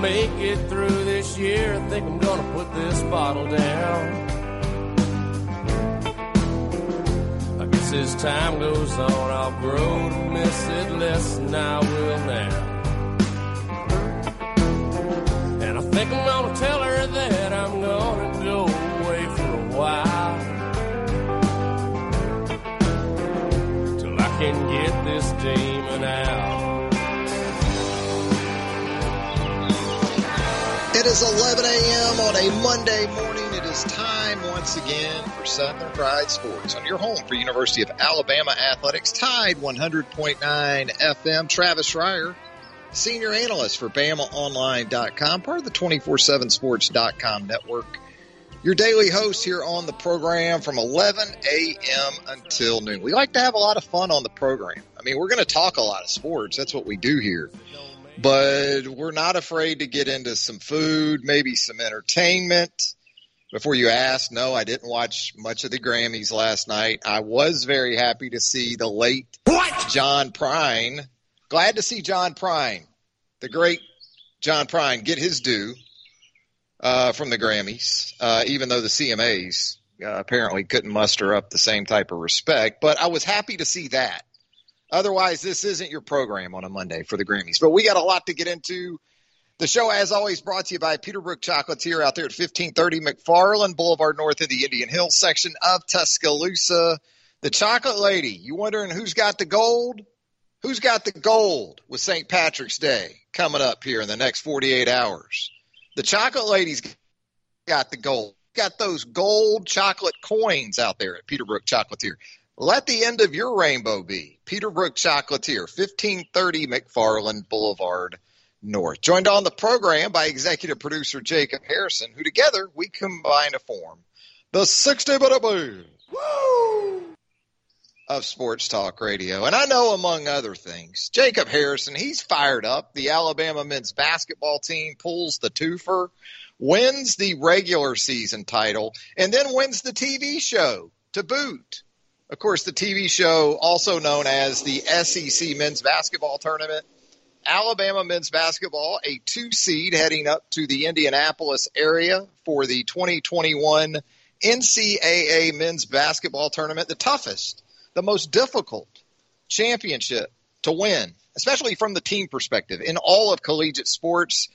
Make it through this year, I think I'm gonna put this bottle down. I guess as time goes on, I'll grow to miss it less than I will now. And I think I'm gonna tell her that I'm gonna go away for a while, till I can get this demon out. It is 11 a.m. on a Monday morning. It is time once again for Southern Fried Sports on your home for University of Alabama Athletics, Tide 100.9 FM. Travis Ryer, senior analyst for BamaOnline.com, part of the 247sports.com network. Your daily host here on the program from 11 a.m. until noon. We like to have a lot of fun on the program. I mean, we're going to talk a lot of sports. That's what we do here. But we're not afraid to get into some food, maybe some entertainment. Before you ask, no, I didn't watch much of the Grammys last night. I was very happy to see the late John Prine. Glad to see John Prine, the great John Prine, get his due from the Grammys, even though the CMAs apparently couldn't muster up the same type of respect. But I was happy to see that. Otherwise, this isn't your program on a Monday for the Grammys. But we got a lot to get into. The show, as always, brought to you by Peterbrook Chocolatier out there at 1530 McFarland Boulevard North in the Indian Hills section of Tuscaloosa. The Chocolate Lady. You wondering who's got the gold? Who's got the gold with St. Patrick's Day coming up here in the next 48 hours? The Chocolate Lady's got the gold. Got those gold chocolate coins out there at Peterbrook Chocolatier. Let the end of your rainbow be Peterbrook Chocolatier, 1530 McFarland Boulevard North. Joined on the program by executive producer Jacob Harrison, who together we combine to form the 60 of Sports Talk Radio. And I know, among other things, Jacob Harrison, he's fired up. The Alabama men's basketball team pulls the twofer, wins the regular season title, and then wins the TV show to boot. Of course, the TV show, also known as the SEC Men's Basketball Tournament. Alabama men's basketball, a 2-seed heading up to the Indianapolis area for the 2021 NCAA Men's Basketball Tournament. The toughest, the most difficult championship to win, especially from the team perspective. In all of collegiate sports,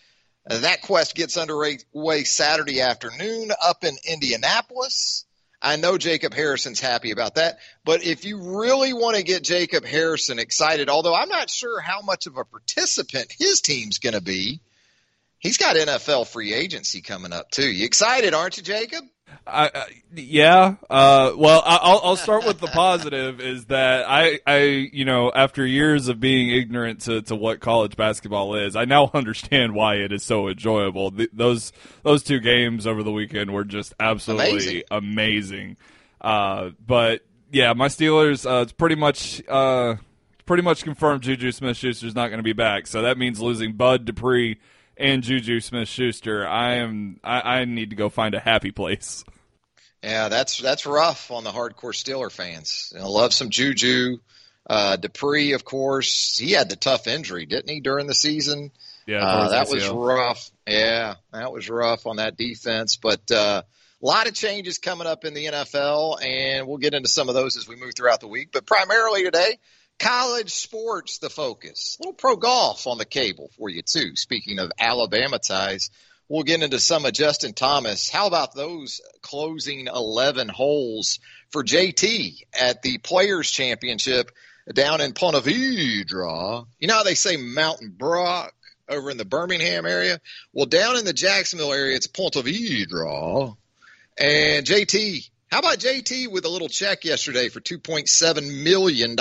that quest gets underway Saturday afternoon up in Indianapolis. I know Jacob Harrison's happy about that, but if you really want to get Jacob Harrison excited, although I'm not sure how much of a participant his team's going to be, he's got NFL free agency coming up too. You excited, aren't you, Jacob? Yeah. Well, I'll start with the positive is that I, you know, after years of being ignorant to what college basketball is, I now understand why it is so enjoyable. Those two games over the weekend were just absolutely amazing. But yeah, my Steelers, it's pretty much confirmed Juju Smith-Schuster's not going to be back. So that means losing Bud Dupree and Juju Smith-Schuster. I need to go find a happy place. Yeah, that's rough on the hardcore Steeler fans. I love some Juju. Dupree, of course, he had the tough injury, didn't he, during the season? Yeah, that was rough. Yeah, that was rough on that defense. But a lot of changes coming up in the NFL, and we'll get into some of those as we move throughout the week. But primarily today, college sports, the focus. A little pro golf on the cable for you, too. Speaking of Alabama ties, we'll get into some of Justin Thomas. How about those closing 11 holes for JT at the Players' Championship down in Ponte Vedra? You know how they say Mountain Brock over in the Birmingham area? Well, down in the Jacksonville area, it's Ponte Vedra. And JT How about JT with a little check yesterday for $2.7 million?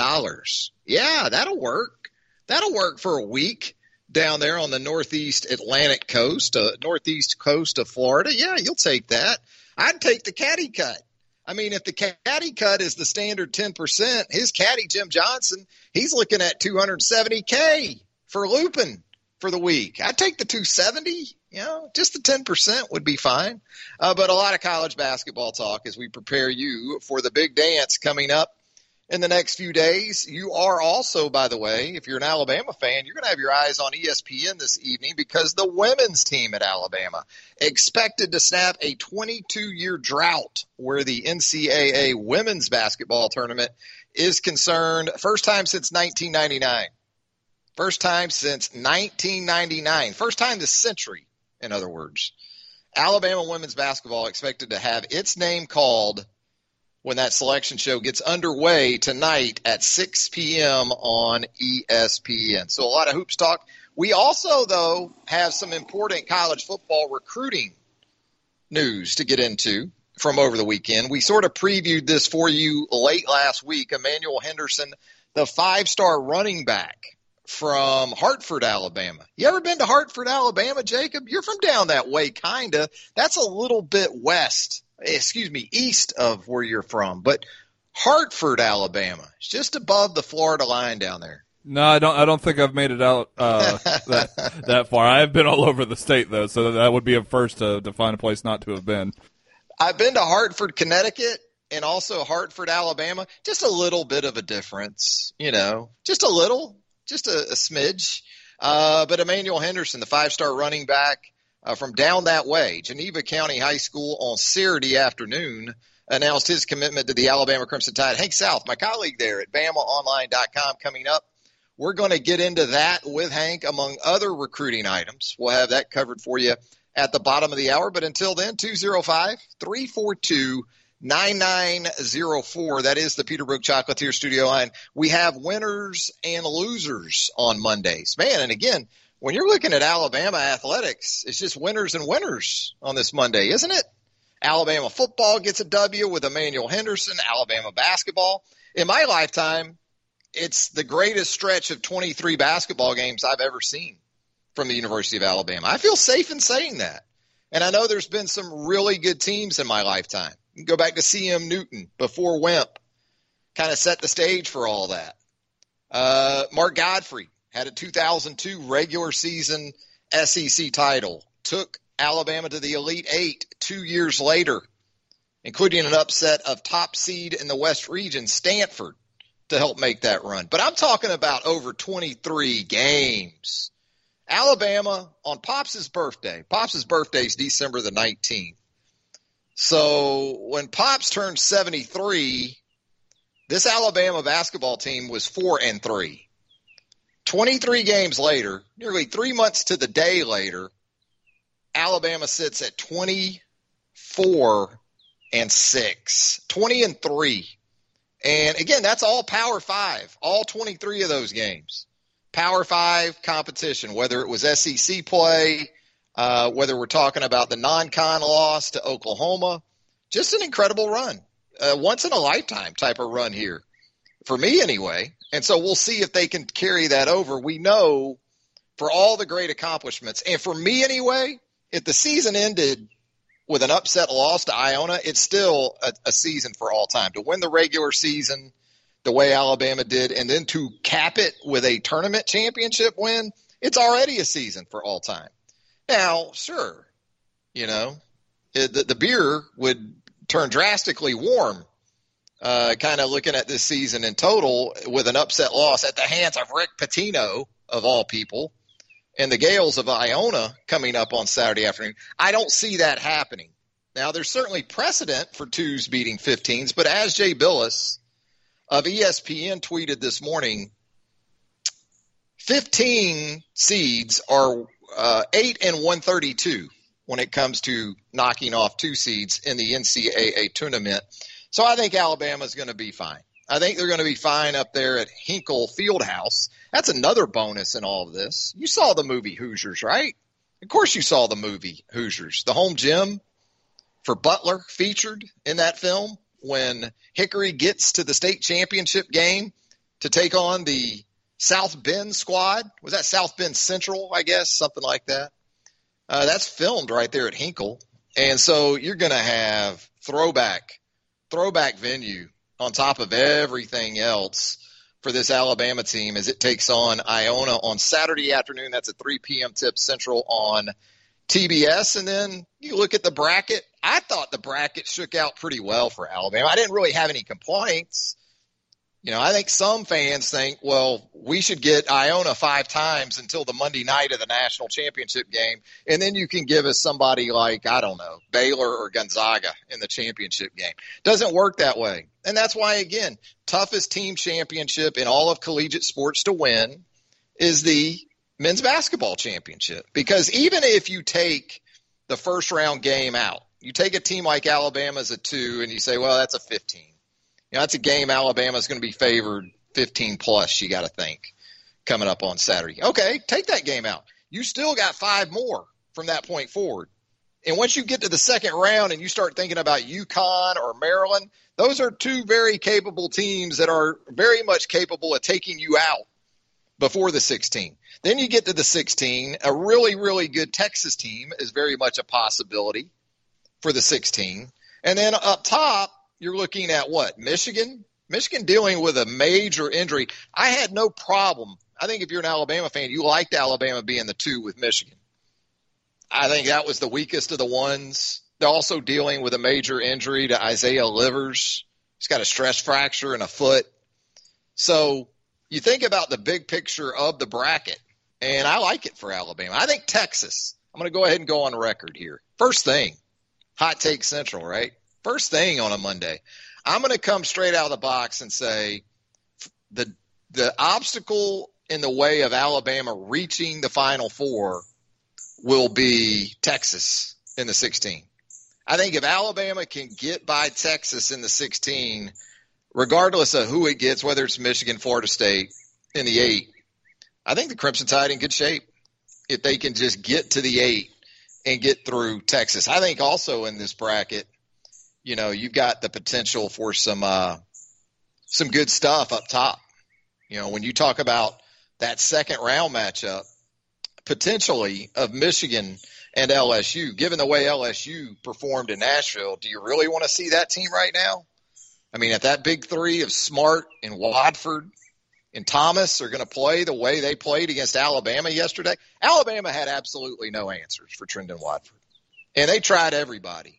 Yeah, that'll work. That'll work for a week down there on the northeast Atlantic coast, northeast coast of Florida. Yeah, you'll take that. I'd take the caddy cut. I mean, if the caddy cut is the standard 10%, his caddy, Jim Johnson, he's looking at $270K for Lupin for the week. I'd take the 270. You know, just the 10% would be fine. But a lot of college basketball talk as we prepare you for the big dance coming up in the next few days. You are also, by the way, if you're an Alabama fan, you're going to have your eyes on ESPN this evening because the women's team at Alabama expected to snap a 22-year drought where the NCAA women's basketball tournament is concerned. First time since 1999. First time since 1999. First time this century, in other words. Alabama women's basketball expected to have its name called when that selection show gets underway tonight at 6 p.m. on ESPN. So a lot of hoops talk. We also, though, have some important college football recruiting news to get into from over the weekend. We sort of previewed this for you late last week. Emmanuel Henderson, the five-star running back from Hartford, Alabama. You ever been to Hartford, Alabama, Jacob? You're from down that way, kind of. That's a little bit east of where you're from, but Hartford, Alabama. It's just above the Florida line down there. No, I don't think I've made it out that far. I've been all over the state, though, so that would be a first to find a place not to have been. I've been to Hartford, Connecticut, and also Hartford, Alabama. Just a little bit of a difference, you know, just a smidge. But Emmanuel Henderson, the five-star running back, from down that way, Geneva County High School on Saturday afternoon announced his commitment to the Alabama Crimson Tide. Hank South, my colleague there at BamaOnline.com, coming up. We're going to get into that with Hank, among other recruiting items. We'll have that covered for you at the bottom of the hour. But until then, 205-342-9904. That is the Peterbrook Chocolatier studio line. We have winners and losers on Mondays. Man, and again, when you're looking at Alabama athletics, it's just winners and winners on this Monday, isn't it? Alabama football gets a W with Emmanuel Henderson, Alabama basketball. In my lifetime, it's the greatest stretch of 23 basketball games I've ever seen from the University of Alabama. I feel safe in saying that. And I know there's been some really good teams in my lifetime. You can go back to C.M. Newton before Wimp kind of set the stage for all that. Mark Godfrey had a 2002 regular season SEC title, took Alabama to the Elite Eight 2 years later, including an upset of top seed in the West region, Stanford, to help make that run. But I'm talking about over 23 games. Alabama, on Pops' birthday, Pops' birthday is December the 19th. So when Pops turned 73, this Alabama basketball team was 4-3. 23 games later, nearly 3 months to the day later, Alabama sits at 24-6, 20-3. And again, that's all Power 5, all 23 of those games. Power 5 competition, whether it was SEC play, whether we're talking about the non-con loss to Oklahoma, just an incredible run, once-in-a-lifetime type of run here, for me anyway. And so we'll see if they can carry that over. We know for all the great accomplishments, and for me anyway, if the season ended with an upset loss to Iona, it's still a season for all time. To win the regular season the way Alabama did and then to cap it with a tournament championship win, it's already a season for all time. Now, sure, you know, the beer would turn drastically warm. Kind of looking at this season in total with an upset loss at the hands of Rick Pitino, of all people, and the Gales of Iona coming up on Saturday afternoon. I don't see that happening. Now, there's certainly precedent for 2s beating 15s, but as Jay Billis of ESPN tweeted this morning, 15 seeds are 8 and 132 when it comes to knocking off 2 seeds in the NCAA tournament. So I think Alabama's going to be fine. I think they're going to be fine up there at Hinkle Fieldhouse. That's another bonus in all of this. You saw the movie Hoosiers, right? Of course you saw the movie Hoosiers. The home gym for Butler featured in that film when Hickory gets to the state championship game to take on the South Bend squad. Was that South Bend Central, I guess, something like that? That's filmed right there at Hinkle. And so you're going to have throwback venue on top of everything else for this Alabama team as it takes on Iona on Saturday afternoon. That's at 3 p.m. tip central on TBS. And then you look at the bracket. I thought the bracket shook out pretty well for Alabama. I didn't really have any complaints. You know, I think some fans think, well, we should get Iona 5 times until the Monday night of the national championship game, and then you can give us somebody like, I don't know, Baylor or Gonzaga in the championship game. Doesn't work that way. And that's why, again, toughest team championship in all of collegiate sports to win is the men's basketball championship. Because even if you take the first-round game out, you take a team like Alabama's a 2 and you say, well, that's a 15. You know, that's a game Alabama's going to be favored 15-plus, you got to think, coming up on Saturday. Okay, take that game out. You still got 5 more from that point forward. And once you get to the second round and you start thinking about UConn or Maryland, those are 2 very capable teams that are very much capable of taking you out before the 16. Then you get to the 16. A really, really good Texas team is very much a possibility for the 16. And then up top, you're looking at what? Michigan? Michigan dealing with a major injury. I had no problem. I think if you're an Alabama fan, you liked Alabama being the 2 with Michigan. I think that was the weakest of the ones. They're also dealing with a major injury to Isaiah Livers. He's got a stress fracture in a foot. So you think about the big picture of the bracket, and I like it for Alabama. I think Texas. I'm going to go ahead and go on record here. First thing, hot take central, right? First thing on a Monday, I'm going to come straight out of the box and say the obstacle in the way of Alabama reaching the Final Four will be Texas in the 16. I think if Alabama can get by Texas in the 16, regardless of who it gets, whether it's Michigan, Florida State in the 8, I think the Crimson Tide in good shape if they can just get to the 8 and get through Texas. I think also in this bracket, you know, you've got the potential for some good stuff up top. You know, when you talk about that second round matchup, potentially of Michigan and LSU, given the way LSU performed in Nashville, do you really want to see that team right now? I mean, if that big 3 of Smart and Watford and Thomas are going to play the way they played against Alabama yesterday, Alabama had absolutely no answers for Trendon Watford. And they tried everybody.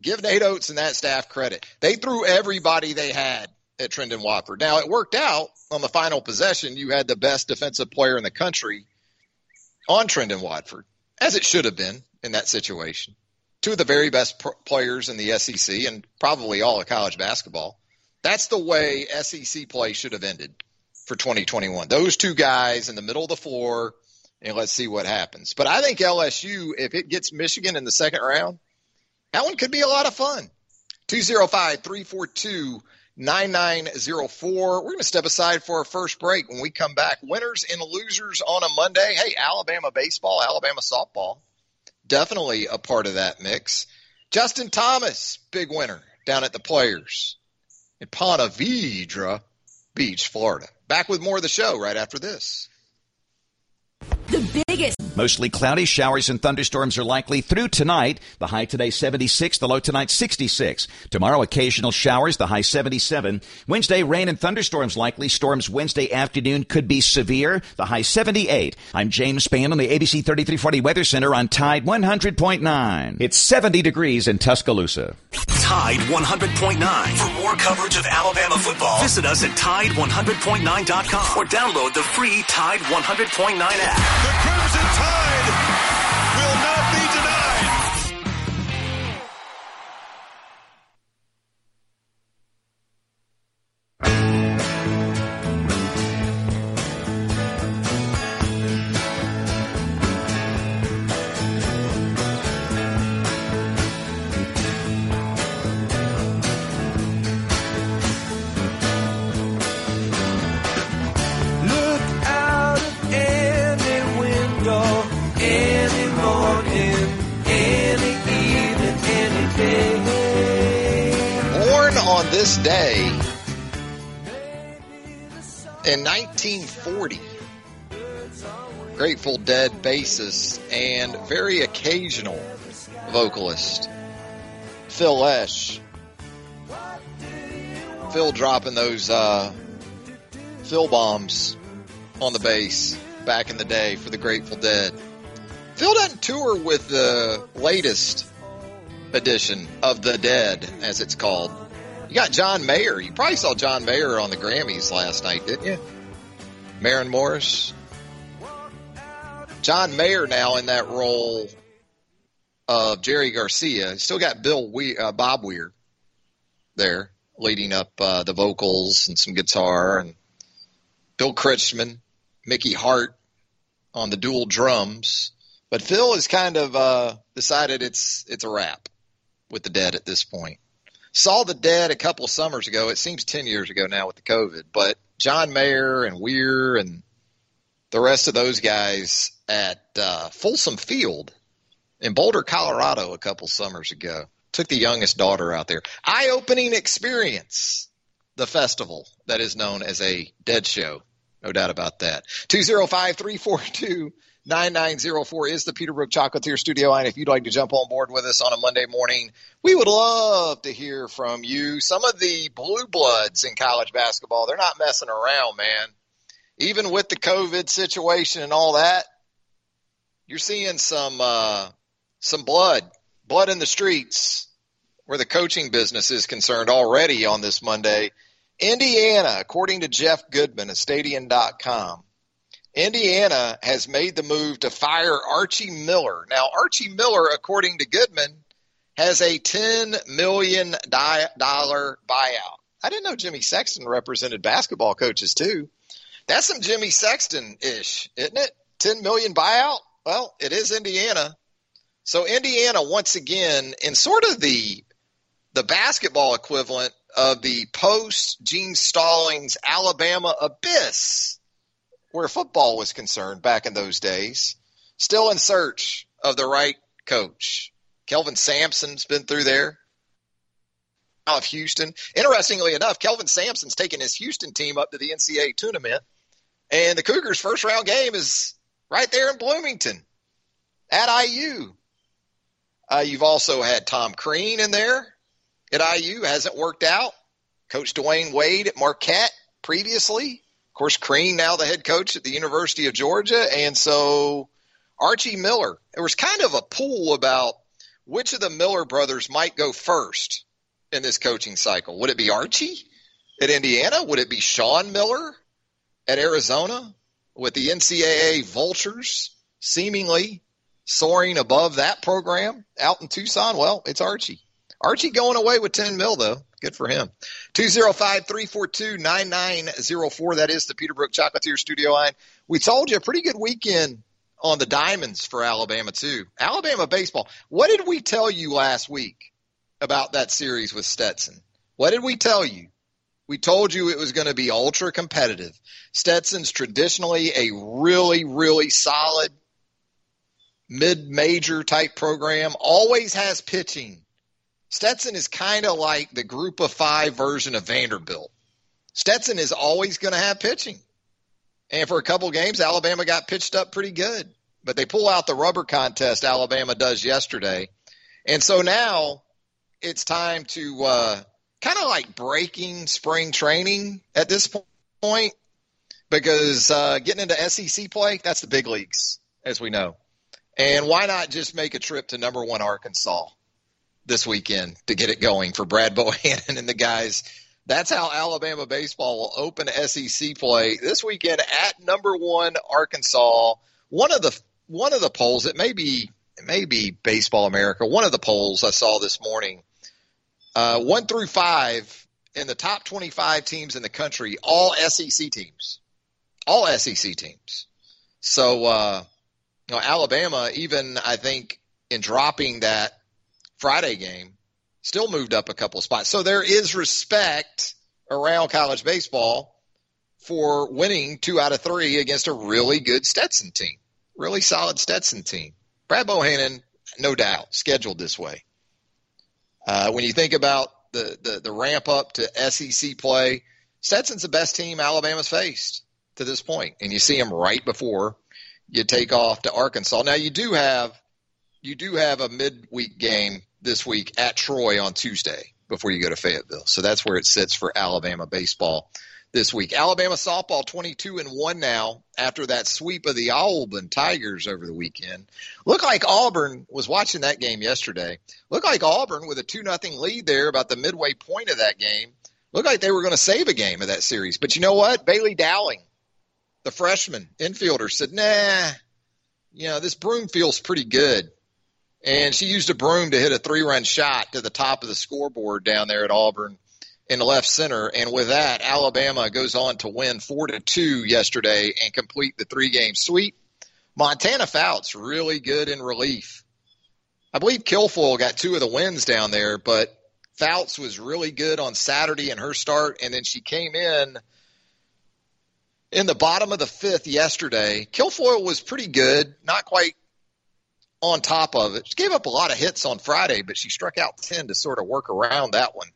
Give Nate Oates and that staff credit. They threw everybody they had at Trendon Watford. Now, it worked out on the final possession. You had the best defensive player in the country on Trendon Watford, as it should have been in that situation. 2 of the very best players in the SEC and probably all of college basketball. That's the way SEC play should have ended for 2021. Those 2 guys in the middle of the floor, and let's see what happens. But I think LSU, if it gets Michigan in the second round, that one could be a lot of fun. 205-342-9904. We're going to step aside for our first break. When we come back, winners and losers on a Monday. Hey, Alabama baseball, Alabama softball, definitely a part of that mix. Justin Thomas, big winner down at the Players in Ponte Vedra Beach, Florida. Back with more of the show right after this. The biggest. Mostly cloudy, showers and thunderstorms are likely through tonight. The high today 76, the low tonight 66. Tomorrow occasional showers, the high 77. Wednesday rain and thunderstorms likely. Storms Wednesday afternoon could be severe, the high 78. I'm James Spann on the ABC 3340 Weather Center on Tide 100.9. It's 70 degrees in Tuscaloosa. Tide 100.9. For more coverage of Alabama football, visit us at Tide100.9.com or download the free Tide 100.9 app. The Crimson Tide will not be denied. Look out at any window. on this day in 1940, Grateful Dead bassist and very occasional vocalist Phil Lesh. Phil dropping those Phil bombs on the bass back in the day for the Grateful Dead. Phil doesn't tour with the latest edition of the Dead, as it's called. You got John Mayer. You probably saw John Mayer on the Grammys last night, didn't you? Maren Morris. John Mayer now in that role of Jerry Garcia. Still got Bob Weir there leading up the vocals and some guitar, and Bill Kretschmann, Mickey Hart on the dual drums. But Phil has kind of decided it's a wrap with the Dead at this point. Saw the Dead a couple summers ago. It seems 10 years ago now with the COVID. But John Mayer and Weir and the rest of those guys at Folsom Field in Boulder, Colorado a couple summers ago. Took the youngest daughter out there. Eye-opening experience, the festival that is known as a Dead show. No doubt about that. 205-342-9904 is the Peterbrook Chocolatier studio line. If you'd like to jump on board with us on a Monday morning, we would love to hear from you. Some of the blue bloods in college basketball, they're not messing around, man. Even with the COVID situation and all that, you're seeing some blood in the streets where the coaching business is concerned already on this Monday. Indiana, according to Jeff Goodman of Stadium.com, Indiana has made the move to fire Archie Miller. Now, Archie Miller, according to Goodman, has a $10 million buyout. I didn't know Jimmy Sexton represented basketball coaches, too. That's some Jimmy Sexton-ish, isn't it? $10 million buyout? Well, it is Indiana. So Indiana, once again, in sort of the basketball equivalent of the post-Gene Stallings Alabama abyss, where football was concerned back in those days, still in search of the right coach. Kelvin Sampson's been through there. Out of Houston. Interestingly enough, Kelvin Sampson's taken his Houston team up to the NCAA tournament, and the Cougars' first-round game is right there in Bloomington at IU. You've also had Tom Crean in there at IU. Hasn't worked out. Coach Dwayne Wade at Marquette previously. Of course, Crean now the head coach at the University of Georgia, and so Archie Miller. There was kind of a pool about which of the Miller brothers might go first in this coaching cycle. Would it be Archie at Indiana? Would it be Sean Miller at Arizona with the NCAA Vultures seemingly soaring above that program out in Tucson? Well, it's Archie. Archie going away with $10 million, though. Good for him. 205-342-9904. That is the Peterbrook Chocolatier studio line. We told you a pretty good weekend on the diamonds for Alabama, too. Alabama baseball. What did we tell you last week about that series with Stetson? What did we tell you? We told you it was going to be ultra competitive. Stetson's traditionally a really, really solid mid-major type program. Always has pitching. Stetson is kind of like the group of five version of Vanderbilt. Stetson is always going to have pitching. And for a couple games, Alabama got pitched up pretty good. But they pull out the rubber contest Alabama does yesterday. And so now it's time to kind of like breaking spring training at this point, because getting into SEC play, that's the big leagues, as we know. And why not just make a trip to number one Arkansas this weekend to get it going for Brad Bohannon and the guys? That's how Alabama baseball will open SEC play this weekend at number one Arkansas. One of the polls, it may be Baseball America. One of the polls I saw this morning, 1 through 5 in the top 25 teams in the country, all SEC teams. So Alabama, even I think in dropping that Friday game, still moved up a couple of spots. So there is respect around college baseball for winning 2 out of 3 against a really good Stetson team, really solid Stetson team. Brad Bohannon, no doubt, scheduled this way. When you think about the ramp up to SEC play, Stetson's the best team Alabama's faced to this point, and you see them right before you take off to Arkansas. Now you do have a midweek game this week at Troy on Tuesday before you go to Fayetteville. So that's where it sits for Alabama baseball this week. Alabama softball 22-1 now after that sweep of the Auburn Tigers over the weekend. Looked like Auburn was watching that game yesterday. Looked like Auburn with a 2-0 lead there about the midway point of that game. Looked like they were going to save a game of that series. But you know what? Bailey Dowling, the freshman infielder, said, nah, you know, this broom feels pretty good. And she used a broom to hit a 3-run shot to the top of the scoreboard down there at Auburn in the left center. And with that, Alabama goes on to win 4-2 yesterday and complete the 3-game sweep. Montana Fouts really good in relief. I believe Kilfoyle got 2 of the wins down there, but Fouts was really good on Saturday in her start, and then she came in the bottom of the 5th yesterday. Kilfoyle was pretty good, not quite on top of it. She gave up a lot of hits on Friday, but she struck out 10 to sort of work around that one.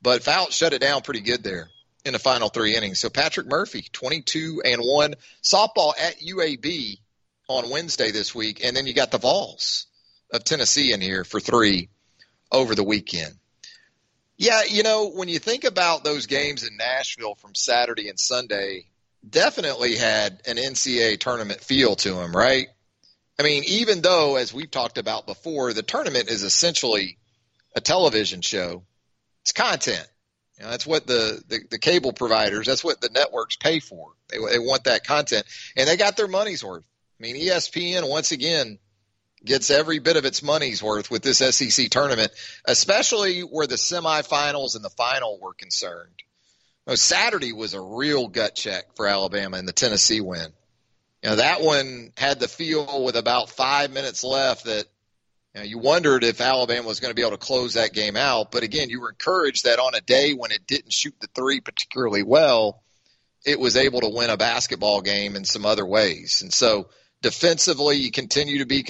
But Fouts shut it down pretty good there in the final 3 innings. So Patrick Murphy, 22-1. Softball at UAB on Wednesday this week. And then you got the Vols of Tennessee in here for 3 over the weekend. Yeah, you know, when you think about those games in Nashville from Saturday and Sunday, definitely had an NCAA tournament feel to them, right? I mean, even though, as we've talked about before, the tournament is essentially a television show. It's content. You know, that's what the cable providers, that's what the networks pay for. They want that content. And they got their money's worth. I mean, ESPN, once again, gets every bit of its money's worth with this SEC tournament, especially where the semifinals and the final were concerned. You know, Saturday was a real gut check for Alabama in the Tennessee win. You know, that one had the feel with about 5 minutes left that, you know, you wondered if Alabama was going to be able to close that game out. But, again, you were encouraged that on a day when it didn't shoot the 3 particularly well, it was able to win a basketball game in some other ways. And so defensively, you continue to be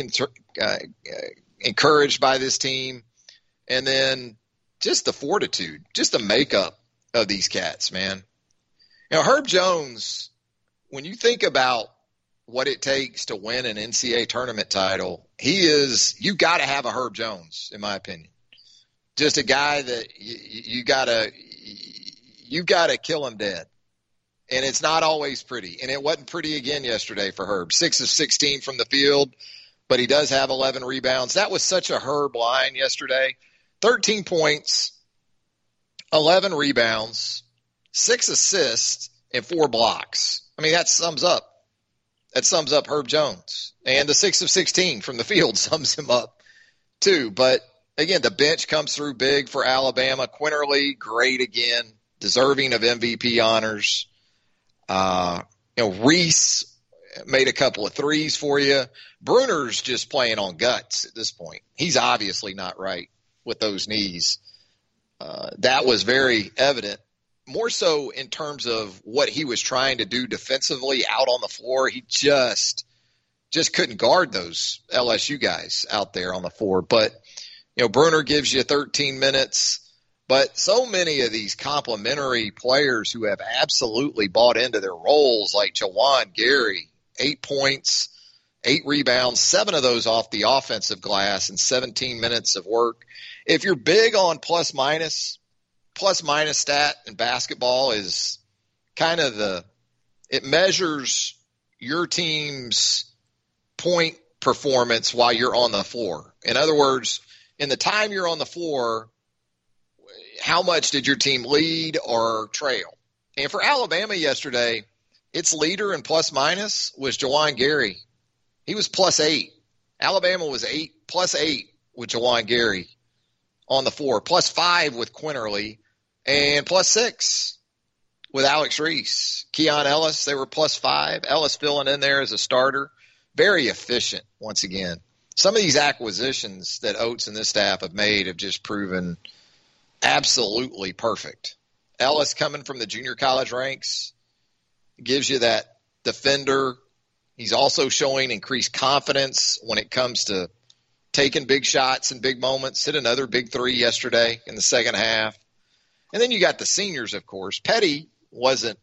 encouraged by this team. And then just the fortitude, just the makeup of these cats, man. You know, Herb Jones, when you think about what it takes to win an NCAA tournament title, you got to have a Herb Jones, in my opinion. Just a guy that you gotta kill him dead. And it's not always pretty. And it wasn't pretty again yesterday for Herb. 6 of 16 from the field, but he does have 11 rebounds. That was such a Herb line yesterday. 13 points, 11 rebounds, 6 assists, and 4 blocks. I mean, that sums up Herb Jones. And the 6 of 16 from the field sums him up too. But, again, the bench comes through big for Alabama. Quinterly, great again, deserving of MVP honors. Reese made a couple of threes for you. Bruner's just playing on guts at this point. He's obviously not right with those knees. That was very evident. More so in terms of what he was trying to do defensively out on the floor. He just couldn't guard those LSU guys out there on the floor. But, you know, Bruner gives you 13 minutes. But so many of these complimentary players who have absolutely bought into their roles, like Jawan Gary, 8 points, 8 rebounds, 7 of those off the offensive glass and 17 minutes of work. If you're big on plus-minus stat in basketball is kind of it measures your team's point performance while you're on the floor. In other words, in the time you're on the floor, how much did your team lead or trail? And for Alabama yesterday, its leader in plus-minus was Jawan Gary. He was +8. Alabama was +8 with Jawan Gary on the floor, +5 with Quinterly, and +6 with Alex Reese. Keon Ellis, they were +5. Ellis filling in there as a starter. Very efficient, once again. Some of these acquisitions that Oates and this staff have made have just proven absolutely perfect. Ellis coming from the junior college ranks gives you that defender. He's also showing increased confidence when it comes to taking big shots and big moments, hit another big three yesterday in the second half. And then you got the seniors, of course. Petty wasn't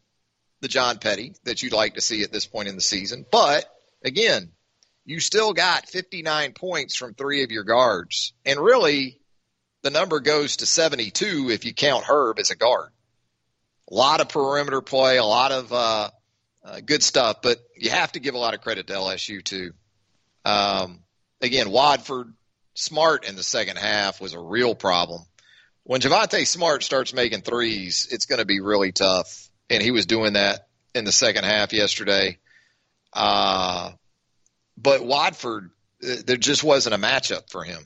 the John Petty that you'd like to see at this point in the season. But, again, you still got 59 points from three of your guards. And really, the number goes to 72 if you count Herb as a guard. A lot of perimeter play, a lot of good stuff. But you have to give a lot of credit to LSU, too. Again, Watford, Smart in the second half was a real problem. When Javonte Smart starts making threes, it's going to be really tough. And he was doing that in the second half yesterday. But Watford, there just wasn't a matchup for him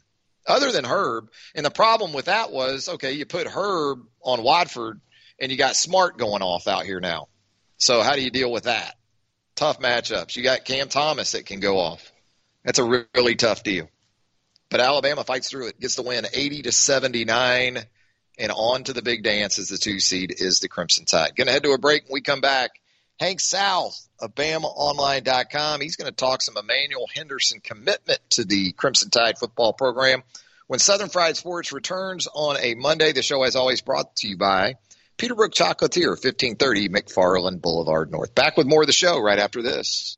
other than Herb. And the problem with that was, okay, you put Herb on Watford and you got Smart going off out here now. So how do you deal with that? Tough matchups. You got Cam Thomas that can go off. That's a really tough deal. But Alabama fights through it, gets the win 80-79, and on to the big dance as the 2 seed is the Crimson Tide. Going to head to a break when we come back. Hank South of BamaOnline.com, he's going to talk some Emmanuel Henderson commitment to the Crimson Tide football program. When Southern Fried Sports returns on a Monday, the show as always brought to you by Peterbrook Chocolatier, 1530 McFarland Boulevard North. Back with more of the show right after this.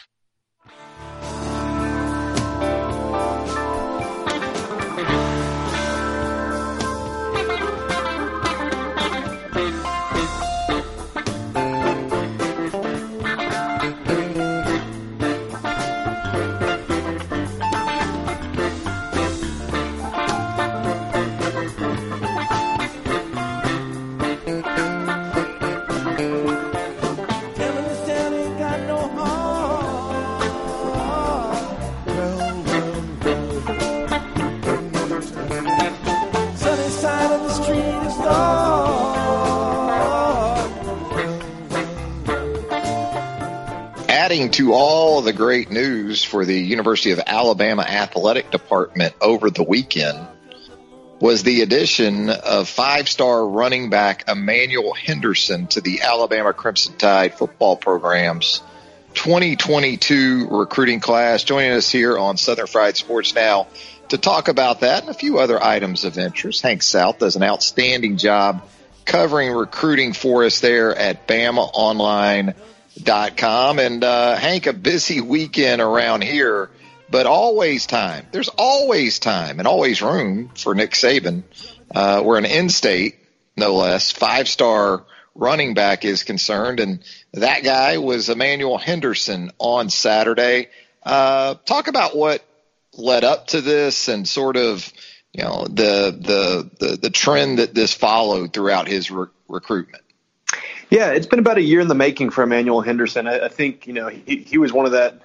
To all the great news for the University of Alabama Athletic Department over the weekend was the addition of five-star running back Emmanuel Henderson to the Alabama Crimson Tide football program's 2022 recruiting class. Joining us here on Southern Fried Sports now to talk about that and a few other items of interest, Hank South does an outstanding job covering recruiting for us there at BamaOnline.com. And Hank, a busy weekend around here, but always time. There's always time and always room for Nick Saban. We're an in-state, no less, five-star running back is concerned, and that guy was Emmanuel Henderson on Saturday. Talk about what led up to this and sort of, you know, the trend that this followed throughout his recruitment. Yeah, it's been about a year in the making for Emmanuel Henderson. I think, you know, he was one of that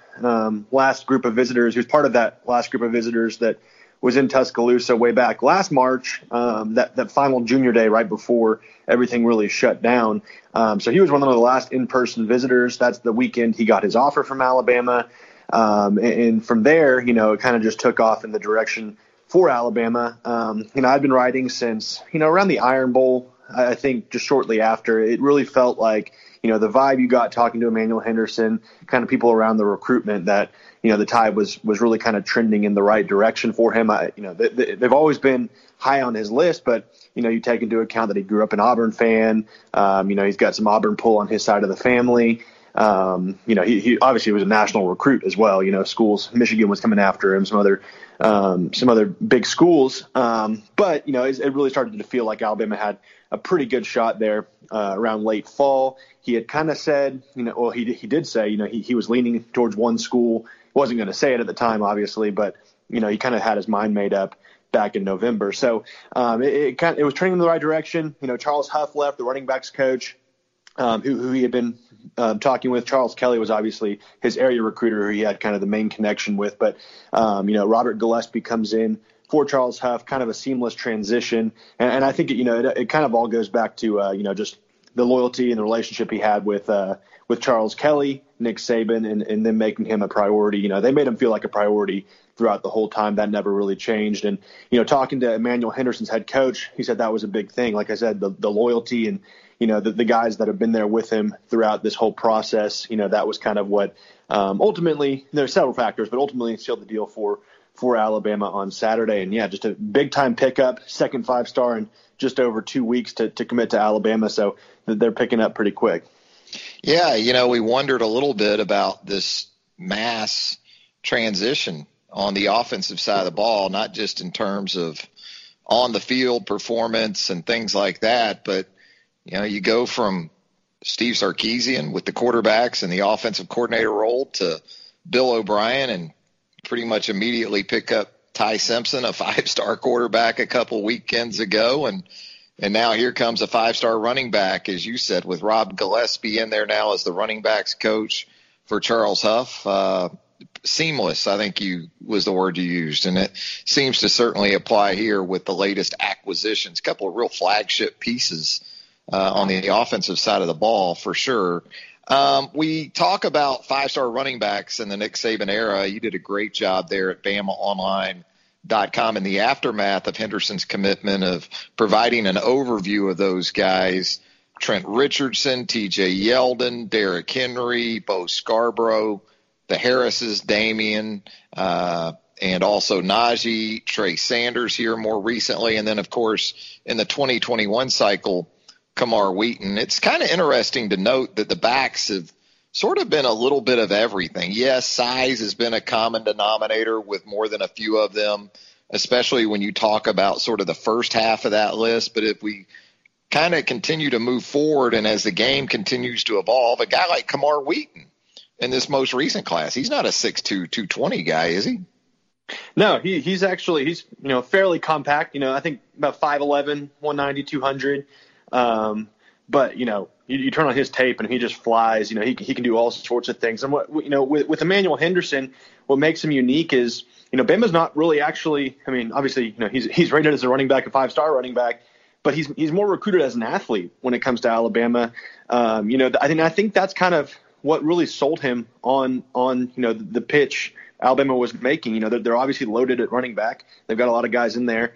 last group of visitors. He was part of that last group of visitors that was in Tuscaloosa way back last March, that final junior day right before everything really shut down. So he was one of the last in-person visitors. That's the weekend he got his offer from Alabama. And from there, you know, it kind of just took off in the direction for Alabama. You know, I've been writing since, you know, around the Iron Bowl, I think just shortly after. It really felt like, you know, the vibe you got talking to Emmanuel Henderson, kind of people around the recruitment, that, you know, the Tide was really kind of trending in the right direction for him. You know, they've always been high on his list, but, you know, you take into account that he grew up an Auburn fan. You know, he's got some Auburn pull on his side of the family. You know, he obviously was a national recruit as well. You know, schools, Michigan was coming after him, some other big schools. But, you know, it really started to feel like Alabama had a pretty good shot there around late fall. He had kind of said, you know, well, he did say, you know, he was leaning towards one school. Wasn't going to say it at the time, obviously, but, you know, he kind of had his mind made up back in November. So it was trending in the right direction. You know, Charles Huff left, the running backs coach, who he had been talking with. Charles Kelly was obviously his area recruiter, who he had kind of the main connection with. But, you know, Robert Gillespie comes in for Charles Huff, kind of a seamless transition. And I think, you know, it kind of all goes back to, you know, just the loyalty and the relationship he had with Charles Kelly, Nick Saban, and then making him a priority. You know, they made him feel like a priority throughout the whole time. That never really changed. And, you know, talking to Emmanuel Henderson's head coach, he said that was a big thing. Like I said, the loyalty and, you know, the guys that have been there with him throughout this whole process, you know, that was kind of what ultimately, there are several factors, but ultimately sealed the deal for Alabama on Saturday. And yeah, just a big time pickup, second 5-star in just over 2 weeks to commit to Alabama. So they're picking up pretty quick. Yeah. You know, we wondered a little bit about this mass transition on the offensive side of the ball, not just in terms of on the field performance and things like that, but, you know, you go from Steve Sarkisian with the quarterbacks and the offensive coordinator role to Bill O'Brien and pretty much immediately pick up Ty Simpson, a 5-star quarterback a couple weekends ago. And now here comes a 5-star running back, as you said, with Rob Gillespie in there now as the running backs coach for Charles Huff. Seamless, I think was the word you used. And it seems to certainly apply here with the latest acquisitions, a couple of real flagship pieces on the offensive side of the ball for sure. We talk about 5-star running backs in the Nick Saban era. You did a great job there at BamaOnline.com in the aftermath of Henderson's commitment of providing an overview of those guys: Trent Richardson, TJ Yeldon, Derrick Henry, Bo Scarborough, the Harrises, Damian, and also Najee, Trey Sanders here more recently. And then, of course, in the 2021 cycle, Kamar Wheaton. It's kind of interesting to note that the backs have sort of been a little bit of everything. Yes, size has been a common denominator with more than a few of them, especially when you talk about sort of the first half of that list. But if we kind of continue to move forward and as the game continues to evolve, a guy like Kamar Wheaton in this most recent class, he's not a 6'2", 220 guy, is he? No, he's actually, you know, fairly compact. You know, I think about 5'11", 190, 200. But, you know, you turn on his tape and he just flies. You know, he can do all sorts of things. And what, you know, with Emmanuel Henderson, what makes him unique is, you know, Bama's not really actually, I mean, obviously, you know, he's rated as a running back, a 5-star running back, but he's more recruited as an athlete when it comes to Alabama. You know, I think that's kind of what really sold him on, you know, the pitch Alabama was making. You know, they're obviously loaded at running back. They've got a lot of guys in there.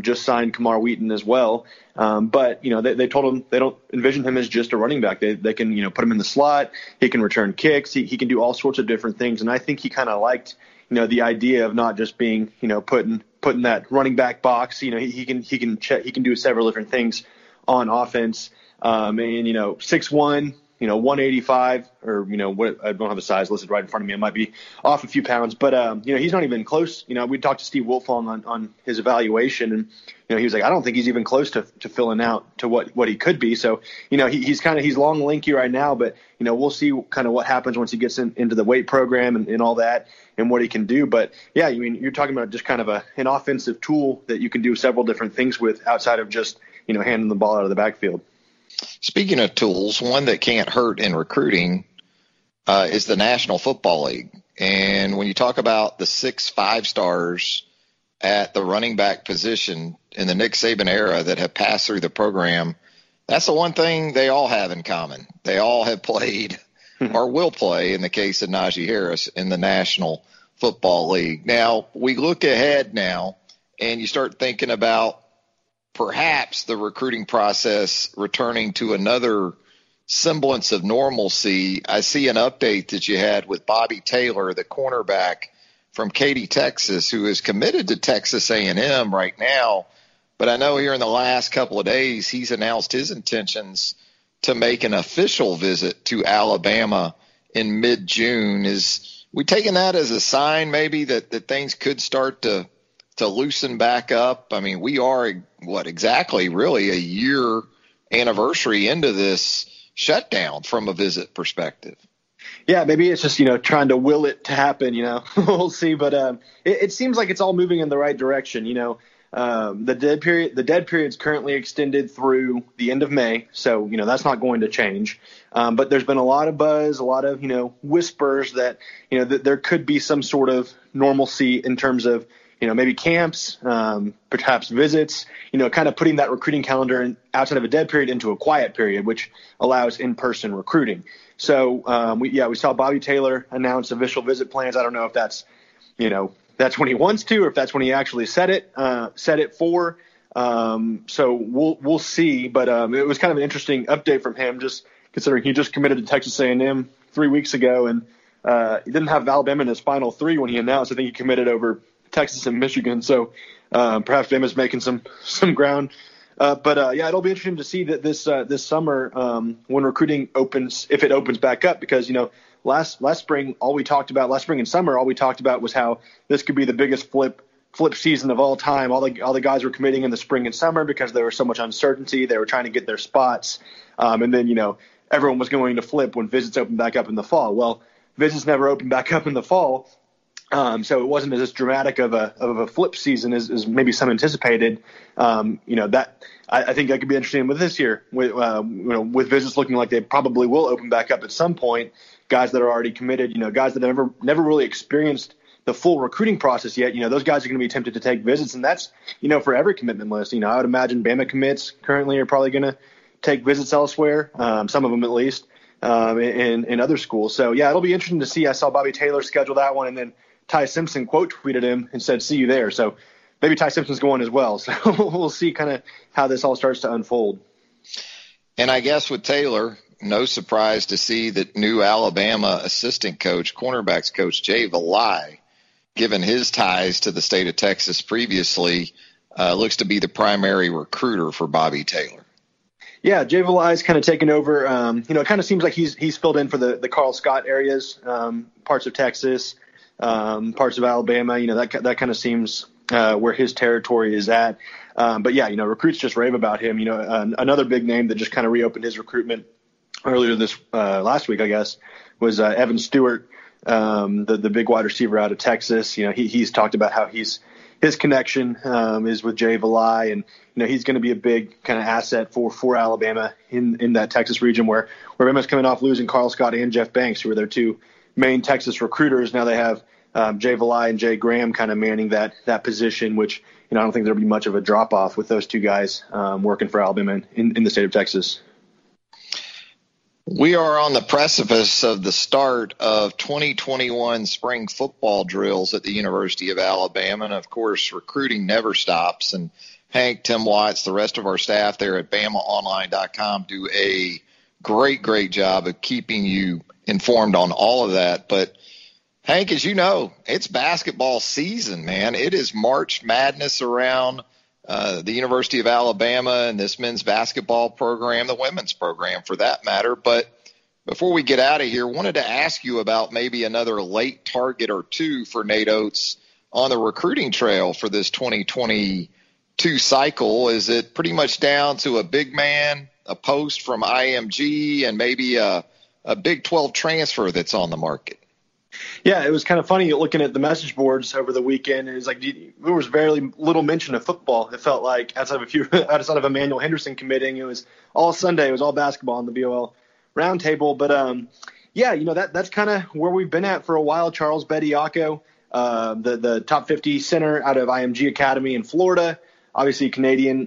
Just signed Kamar Wheaton as well. But, you know, they told him they don't envision him as just a running back. They can, you know, put him in the slot. He can return kicks. He can do all sorts of different things. And I think he kind of liked, you know, the idea of not just being, you know, put in that running back box. You know, he can do several different things on offense. And, you know, 6'1", you know, 185, or, you know, what, I don't have a size listed right in front of me. I might be off a few pounds, but, you know, he's not even close. You know, we talked to Steve Wilfong on his evaluation, and, you know, he was like, I don't think he's even close to filling out to what he could be. So, you know, he's long, lanky right now, but, you know, we'll see kind of what happens once he gets into the weight program and all that and what he can do. But yeah, I mean, you're talking about just kind of an offensive tool that you can do several different things with outside of just, you know, handing the ball out of the backfield. Speaking of tools, one that can't hurt in recruiting is the National Football League. And when you talk about the 6 5-stars at the running back position in the Nick Saban era that have passed through the program, that's the one thing they all have in common. They all have played or will play, in the case of Najee Harris, in the National Football League. Now, we look ahead now, and you start thinking about perhaps the recruiting process returning to another semblance of normalcy. I see an update that you had with Bobby Taylor, the cornerback from Katy, Texas, who is committed to Texas A&M right now. But I know here in the last couple of days, he's announced his intentions to make an official visit to Alabama in mid-June. Is we taking that as a sign maybe that things could start to loosen back up? I mean, we are, really a year anniversary into this shutdown from a visit perspective. Yeah, maybe it's just, you know, trying to will it to happen, you know. We'll see. But it seems like it's all moving in the right direction, you know. The dead period's currently extended through the end of May, so, you know, that's not going to change. But there's been a lot of buzz, a lot of, you know, whispers that, you know, there could be some sort of normalcy in terms of, you know, maybe camps, perhaps visits, you know, kind of putting that recruiting calendar outside of a dead period into a quiet period, which allows in-person recruiting. So, we saw Bobby Taylor announce official visit plans. I don't know if that's, you know, that's when he wants to, or if that's when he actually said it for. So we'll see. But it was kind of an interesting update from him, just considering he just committed to Texas A&M 3 weeks ago, and he didn't have Alabama in his final three when he announced. I think he committed over Texas and Michigan. So perhaps Bama's making some ground. But yeah, it'll be interesting to see that this summer when recruiting opens, if it opens back up, because, you know, last spring and summer, all we talked about was how this could be the biggest flip season of all time. All the guys were committing in the spring and summer because there was so much uncertainty. They were trying to get their spots. And then, you know, everyone was going to flip when visits opened back up in the fall. Well, visits never opened back up in the fall. So it wasn't as dramatic of a flip season as maybe some anticipated. You know, that I think that could be interesting with this year, with visits looking like they probably will open back up at some point. Guys that are already committed, you know, guys that have never really experienced the full recruiting process yet, you know, those guys are going to be tempted to take visits, and that's, you know, for every commitment list. You know, I would imagine Bama commits currently are probably going to take visits elsewhere, some of them at least, in other schools. So yeah, it'll be interesting to see. I saw Bobby Taylor schedule that one, and then Ty Simpson quote tweeted him and said, "See you there." So maybe Ty Simpson's going as well. So we'll see kind of how this all starts to unfold. And I guess with Taylor, no surprise to see that new Alabama assistant coach, cornerbacks coach Jay Valai, given his ties to the state of Texas previously, looks to be the primary recruiter for Bobby Taylor. Yeah, Jay Valai's kind of taken over. You know, it kind of seems like he's filled in for the Carl Scott areas, parts of Texas, parts of Alabama. You know, that kind of seems where his territory is at. But yeah, you know, recruits just rave about him. You know, another big name that just kind of reopened his recruitment earlier this last week, I guess, was Evan Stewart, the big wide receiver out of Texas. You know, he's talked about how his connection is with Jay Valai, and you know he's going to be a big kind of asset for Alabama in that Texas region where Alabama's coming off losing Carl Scott and Jeff Banks, who were their two main Texas recruiters. Now they have Jay Valai and Jay Graham kind of manning that position, which, you know, I don't think there'll be much of a drop off with those two guys working for Alabama in the state of Texas. We are on the precipice of the start of 2021 spring football drills at the University of Alabama. And, of course, recruiting never stops. And Hank, Tim Watts, the rest of our staff there at BamaOnline.com do a great, great job of keeping you informed on all of that. But, Hank, as you know, it's basketball season, man. It is March Madness around the University of Alabama and this men's basketball program, the women's program for that matter. But before we get out of here, wanted to ask you about maybe another late target or two for Nate Oates on the recruiting trail for this 2022 cycle. Is it pretty much down to a big man, a post from IMG, and maybe a Big 12 transfer that's on the market? Yeah, it was kind of funny looking at the message boards over the weekend. It was like there was very little mention of football. It felt like outside of Emmanuel Henderson committing, it was all Sunday. It was all basketball on the BOL roundtable. But yeah, you know that's kind of where we've been at for a while. Charles Bediako, the top 50 center out of IMG Academy in Florida, obviously Canadian,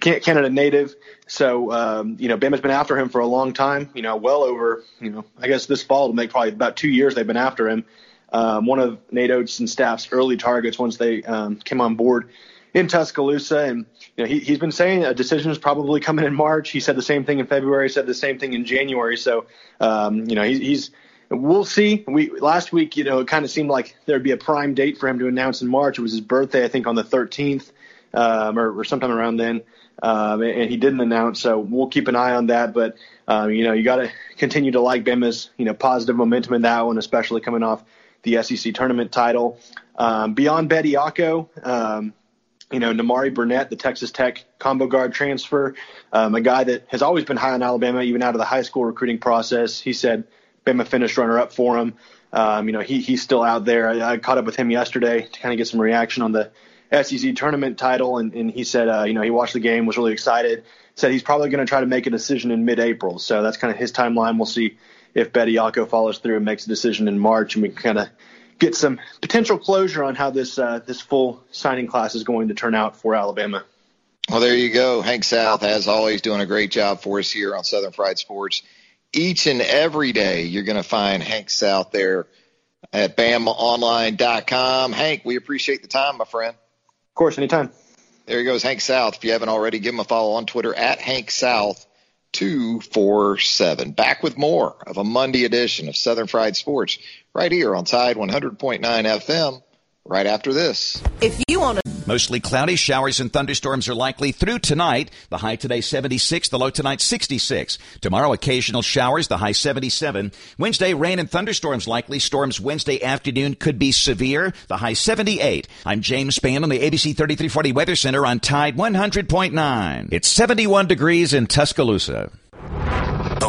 Canada native. So, you know, Bama's been after him for a long time, you know, well over, you know, I guess this fall it'll make probably about 2 years they've been after him. One of Nate Oates and staff's early targets once they came on board in Tuscaloosa. And, you know, he's been saying a decision is probably coming in March. He said the same thing in February, said the same thing in January. So, you know, he's we'll see. Last week, you know, it kind of seemed like there'd be a prime date for him to announce in March. It was his birthday, I think, on the 13th or sometime around then. And he didn't announce, so we'll keep an eye on that. But, you know, you got to continue to like Bama's, you know, positive momentum in that one, especially coming off the SEC tournament title. Beyond Bediako, you know, Namari Burnett, the Texas Tech combo guard transfer, a guy that has always been high on Alabama, even out of the high school recruiting process. He said Bama finished runner-up for him. You know, he's still out there. I caught up with him yesterday to kind of get some reaction on the SEC tournament title, and he said, you know, he watched the game, was really excited, said he's probably going to try to make a decision in mid-April. So that's kind of his timeline. We'll see if Bediako follows through and makes a decision in March, and we can kind of get some potential closure on how this full signing class is going to turn out for Alabama. Well, there you go. Hank South, as always, doing a great job for us here on Southern Fried Sports. Each and every day you're going to find Hank South there at BamaOnline.com. Hank, we appreciate the time, my friend. Of course, anytime. There he goes, Hank South. If you haven't already, give him a follow on Twitter at HankSouth247. Back with more of a Monday edition of Southern Fried Sports right here on Tide 100.9 FM right after this. If you want to... Mostly cloudy, showers and thunderstorms are likely through tonight. The high today 76, the low tonight 66. Tomorrow occasional showers, the high 77. Wednesday rain and thunderstorms likely. Storms Wednesday afternoon could be severe, the high 78. I'm James Spann on the ABC 3340 Weather Center on Tide 100.9. It's 71 degrees in Tuscaloosa. The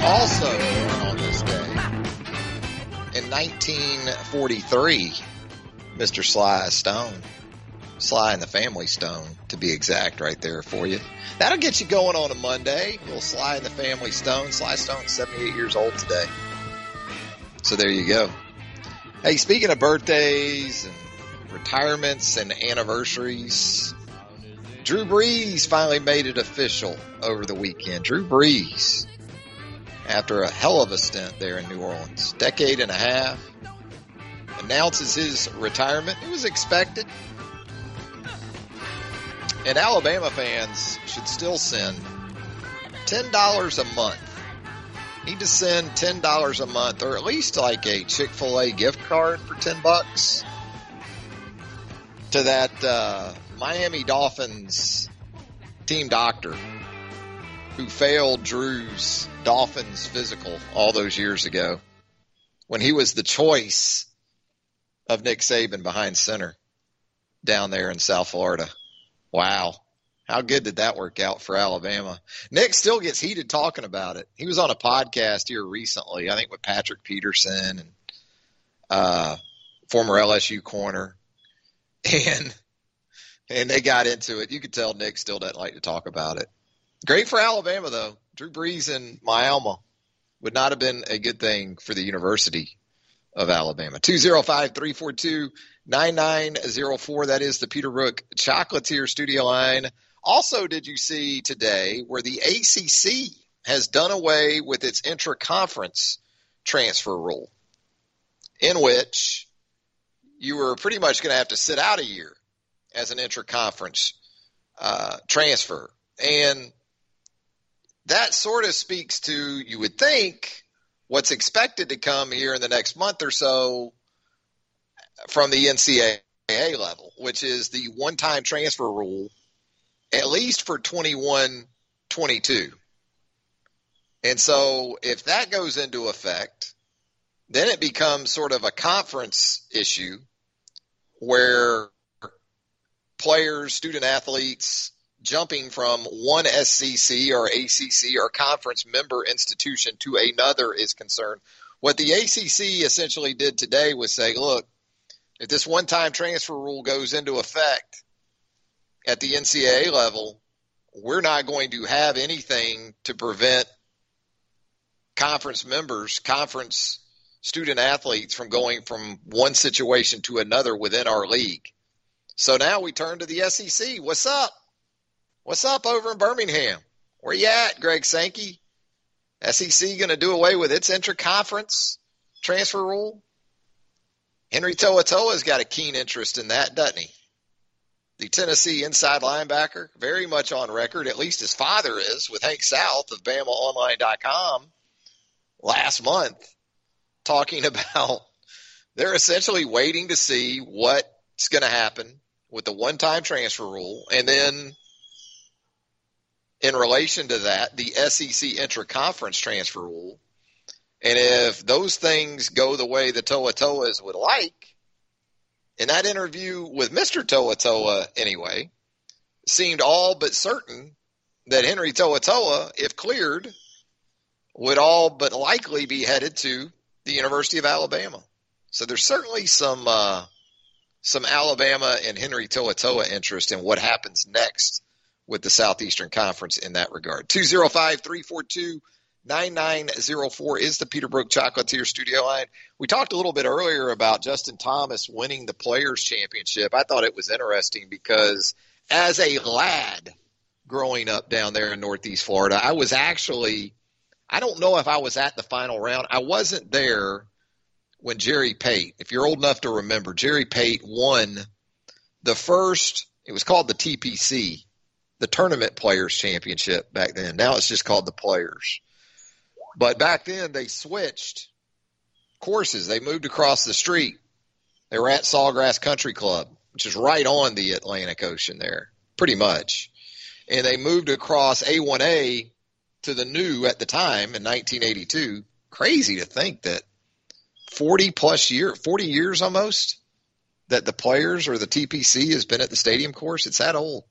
Also, on this day, in 1943, Mr. Sly Stone, Sly and the Family Stone, to be exact, right there for you. That'll get you going on a Monday. A little Sly and the Family Stone. Sly Stone's 78 years old today. So there you go. Hey, speaking of birthdays and retirements and anniversaries, Drew Brees finally made it official over the weekend. Drew Brees. After a hell of a stint there in New Orleans, decade and a half, announces his retirement. It was expected. And Alabama fans should still send $10 a month. Need to send $10 a month, or at least like a Chick-fil-A gift card for $10 to that Miami Dolphins team doctor who failed Drew's Dolphins physical all those years ago when he was the choice of Nick Saban behind center down there in South Florida. Wow. How good did that work out for Alabama? Nick still gets heated talking about it. He was on a podcast here recently, I think with Patrick Peterson and former LSU corner. And they got into it. You could tell Nick still doesn't like to talk about it. Great for Alabama, though. Drew Brees in my alma would not have been a good thing for the University of Alabama. 205-342-9904. That is the Peterbrook Chocolatier studio line. Also, did you see today where the ACC has done away with its intra-conference transfer rule, in which you were pretty much going to have to sit out a year as an intra-conference transfer. And that sort of speaks to, you would think, what's expected to come here in the next month or so from the NCAA level, which is the one-time transfer rule, at least for 21-22. And so if that goes into effect, then it becomes sort of a conference issue where players, student athletes, jumping from one SEC or ACC or conference member institution to another is concerned. What the ACC essentially did today was say, look, if this one-time transfer rule goes into effect at the NCAA level, we're not going to have anything to prevent conference members, conference student athletes from going from one situation to another within our league. So now we turn to the SEC. What's up? What's up over in Birmingham? Where you at, Greg Sankey? SEC going to do away with its intra-conference transfer rule? Henry To'oto'o's got a keen interest in that, doesn't he? The Tennessee inside linebacker, very much on record, at least his father is, with Hank South of BamaOnline.com last month, talking about they're essentially waiting to see what's going to happen with the one-time transfer rule, and then in relation to that, the SEC intra-conference transfer rule, And if those things go the way the Toa Toas would like, in that interview with Mr. Toa Toa anyway, seemed all but certain that Henry Toa Toa, if cleared, would all but likely be headed to the University of Alabama. So there's certainly some Alabama and Henry Toa Toa interest in what happens next with the Southeastern Conference in that regard. 205-342-9904 is the Peterbrook Chocolatier studio line. We talked a little bit earlier about Justin Thomas winning the Players' Championship. I thought it was interesting because as a lad growing up down there in Northeast Florida, I was actually – I don't know if I was at the final round. I wasn't there when Jerry Pate – if you're old enough to remember, Jerry Pate won the first – it was called the TPC, the Tournament Players' Championship back then. Now it's just called the Players. But back then they switched courses. They moved across the street. They were at Sawgrass Country Club, which is right on the Atlantic Ocean there, pretty much. And they moved across A1A to the new at the time in 1982. Crazy to think that 40 years almost, that the Players or the TPC has been at the stadium course. It's that old.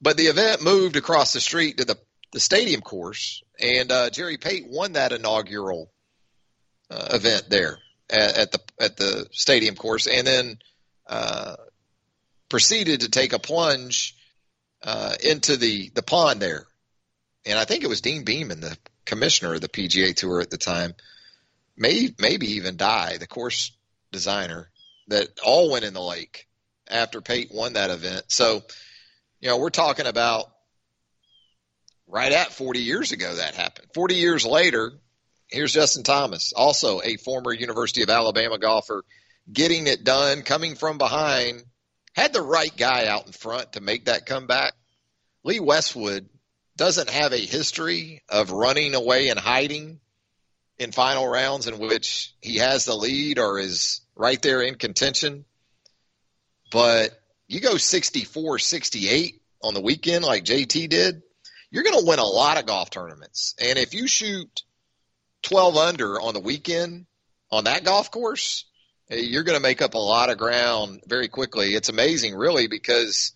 But the event moved across the street to the stadium course, and Jerry Pate won that inaugural event there at the stadium course, and then proceeded to take a plunge into the pond there. And I think it was Dean Beeman, the commissioner of the PGA Tour at the time, maybe even Dye, the course designer, that all went in the lake after Pate won that event. So, you know, we're talking about right at 40 years ago that happened. 40 years later, here's Justin Thomas, also a former University of Alabama golfer, getting it done, coming from behind, had the right guy out in front to make that comeback. Lee Westwood doesn't have a history of running away and hiding in final rounds in which he has the lead or is right there in contention. But you go 64-68 on the weekend like JT did, you're going to win a lot of golf tournaments. And if you shoot 12 under on the weekend on that golf course, you're going to make up a lot of ground very quickly. It's amazing, really, because,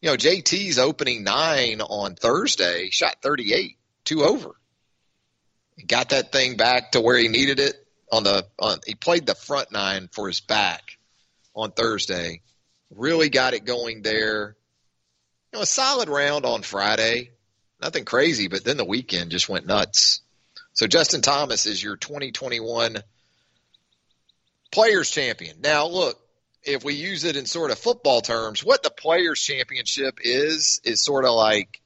you know, JT's opening 9 on Thursday, shot 38, 2 over. He got that thing back to where he needed it. He played the front 9 for his back on Thursday. Really got it going there. You know, a solid round on Friday. Nothing crazy, but then the weekend just went nuts. So Justin Thomas is your 2021 Players' Champion. Now, look, if we use it in sort of football terms, what the Players' Championship is sort of like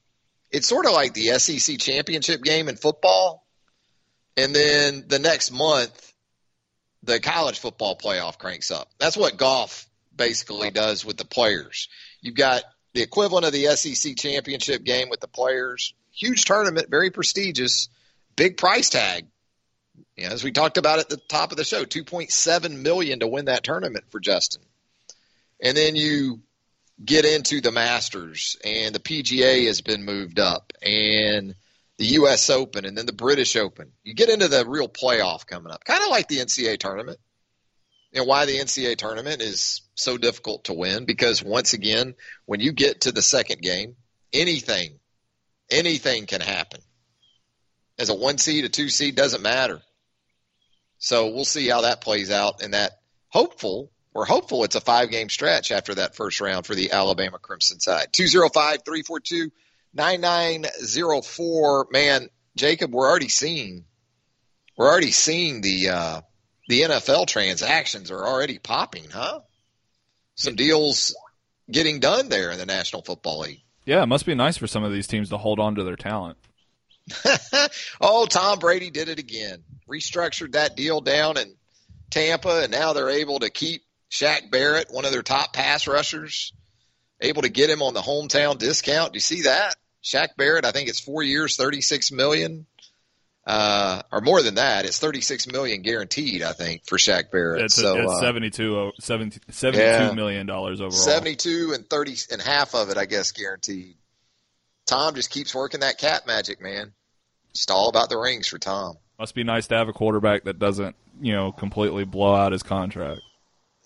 the SEC championship game in football. And then the next month, the college football playoff cranks up. That's what golf basically does with the Players. You've got the equivalent of the SEC championship game with the Players. Huge tournament, very prestigious, big price tag. You know, as we talked about at the top of the show, $2.7 million to win that tournament for Justin. And then you get into the Masters, and the PGA has been moved up, and the U.S. Open, and then the British Open. You get into the real playoff coming up, kind of like the NCAA tournament. And why the NCAA tournament is so difficult to win, because once again, when you get to the second game, anything can happen. As a 1 seed, a 2 seed, doesn't matter. So we'll see how that plays out. And we're hopeful it's a 5-game stretch after that first round for the Alabama Crimson Tide. 205-342-9904. Man, Jacob, we're already seeing the NFL transactions are already popping, huh? Some deals getting done there in the National Football League. Yeah, it must be nice for some of these teams to hold on to their talent. Oh, Tom Brady did it again. Restructured that deal down in Tampa, and now they're able to keep Shaq Barrett, one of their top pass rushers, able to get him on the hometown discount. Do you see that? Shaq Barrett, I think it's 4 years, $36 million. Or more than that, it's $36 million guaranteed, I think, for Shaq Barrett. It's $72 million overall. 72 and 30 and half of it, I guess, guaranteed. Tom just keeps working that cat magic, man. Just all about the rings for Tom. Must be nice to have a quarterback that doesn't, completely blow out his contract.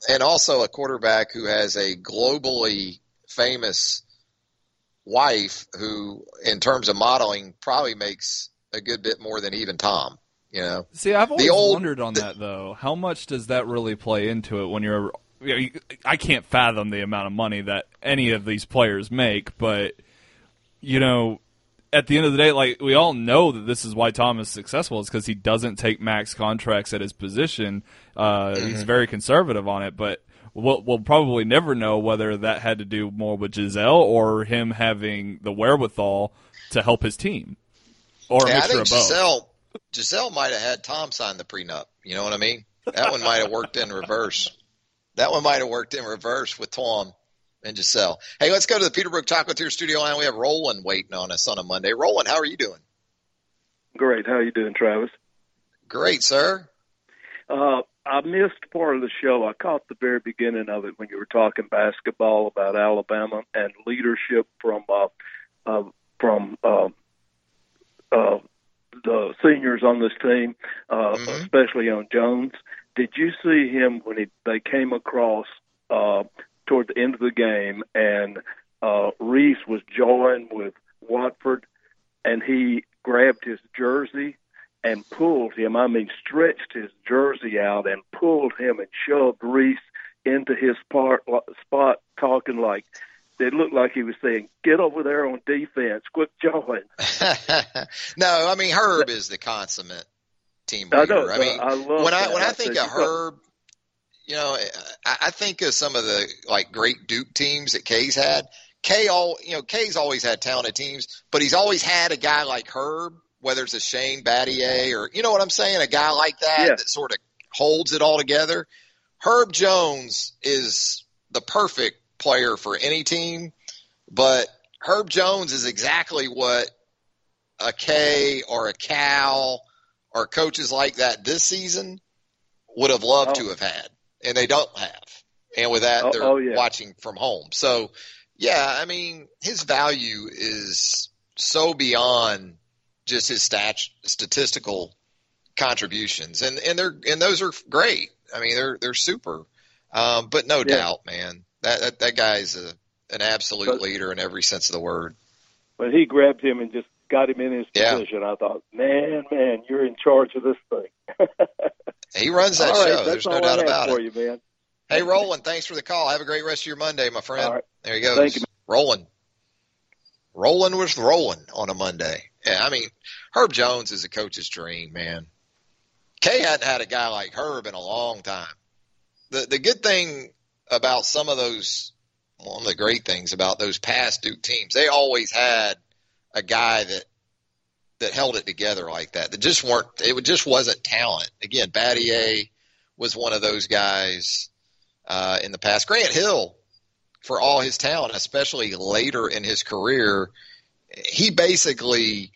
And also a quarterback who has a globally famous wife who, in terms of modeling, probably makes a good bit more than even Tom. See, I've always wondered on that, though. How much does that really play into it when you're I can't fathom the amount of money that any of these players make, but, at the end of the day, we all know that this is why Tom is successful. It's because he doesn't take max contracts at his position. He's very conservative on it, but we'll probably never know whether that had to do more with Giselle or him having the wherewithal to help his team. Or a mixture of both. Giselle might have had Tom sign the prenup. You know what I mean? That one might have worked in reverse. That one might have worked in reverse with Tom and Giselle. Hey, let's go to the Peterbrook Chocolatier studio line. We have Roland waiting on us on a Monday. Roland, how are you doing? Great. How are you doing, Travis? Great, sir. I missed part of the show. I caught the very beginning of it when you were talking basketball about Alabama and leadership from the seniors on this team, especially on Jones. Did you see him when they came across toward the end of the game and Reese was joined with Watford and he grabbed his jersey and pulled him, stretched his jersey out and pulled him and shoved Reese into his spot, talking like, it looked like he was saying, get over there on defense, quick join. No, Herb is the consummate team leader. I think of Herb, I think of some of the great Duke teams that K's had. K's always had talented teams, but he's always had a guy like Herb, whether it's a Shane Battier or a guy like that that sort of holds it all together. Herb Jones is the perfect player for any team, but Herb Jones is exactly what a K or a Cal or coaches like that this season would have loved to have had, and they don't have. And with that, they're watching from home. So, his value is so beyond just his statistical contributions, and those are great. They're super. But no doubt, man, that guy's an absolute leader in every sense of the word. But he grabbed him and just got him in his position. I thought, man, you're in charge of this thing. He runs that show. There's no doubt about it. For you, man. Hey, Roland, thanks for the call. Have a great rest of your Monday, my friend. All right. There you go. Thank you, man. Roland was rolling on a Monday. Yeah, Herb Jones is a coach's dream, man. Kay hadn't had a guy like Herb in a long time. The good thing about one of the great things about those past Duke teams, they always had a guy that held it together like that. That just weren't. It just wasn't talent. Again, Battier was one of those guys in the past. Grant Hill, for all his talent, especially later in his career, he basically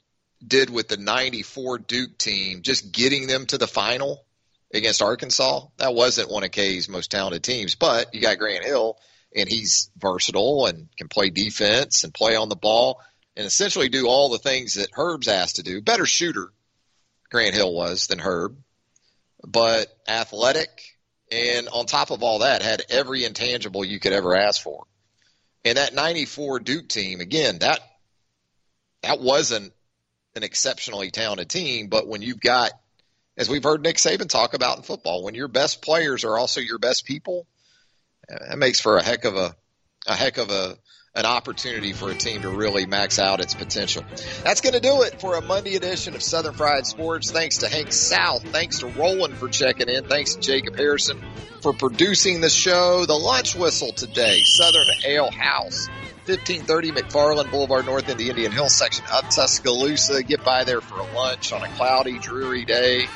did with the 94 Duke team, just getting them to the final against Arkansas. That wasn't one of K's most talented teams, but you got Grant Hill, and he's versatile and can play defense and play on the ball and essentially do all the things that Herb's asked to do. Better shooter, Grant Hill was, than Herb, but athletic, and on top of all that, had every intangible you could ever ask for. And that 94 Duke team, again, that wasn't an exceptionally talented team, but when you've got, as we've heard Nick Saban talk about in football, when your best players are also your best people, that makes for an opportunity for a team to really max out its potential. That's going to do it for a Monday edition of Southern Fried Sports. Thanks to Hank South. Thanks to Roland for checking in. Thanks to Jacob Harrison for producing the show. The lunch whistle today, Southern Ale House, 1530 McFarland Boulevard North in the Indian Hill section of Tuscaloosa. Get by there for a lunch on a cloudy, dreary day.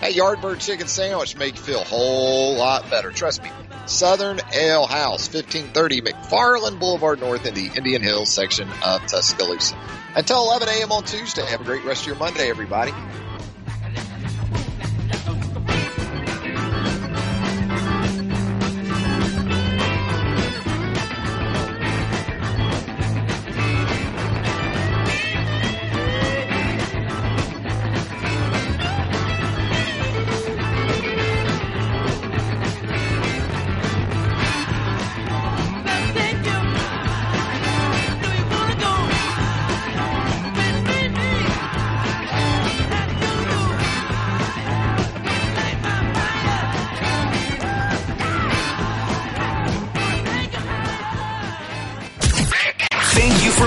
That Yardbird chicken sandwich make you feel a whole lot better. Trust me. Southern Ale House, 1530 McFarland Boulevard North in the Indian Hills section of Tuscaloosa. Until 11 a.m. on Tuesday, have a great rest of your Monday, everybody. Thank you for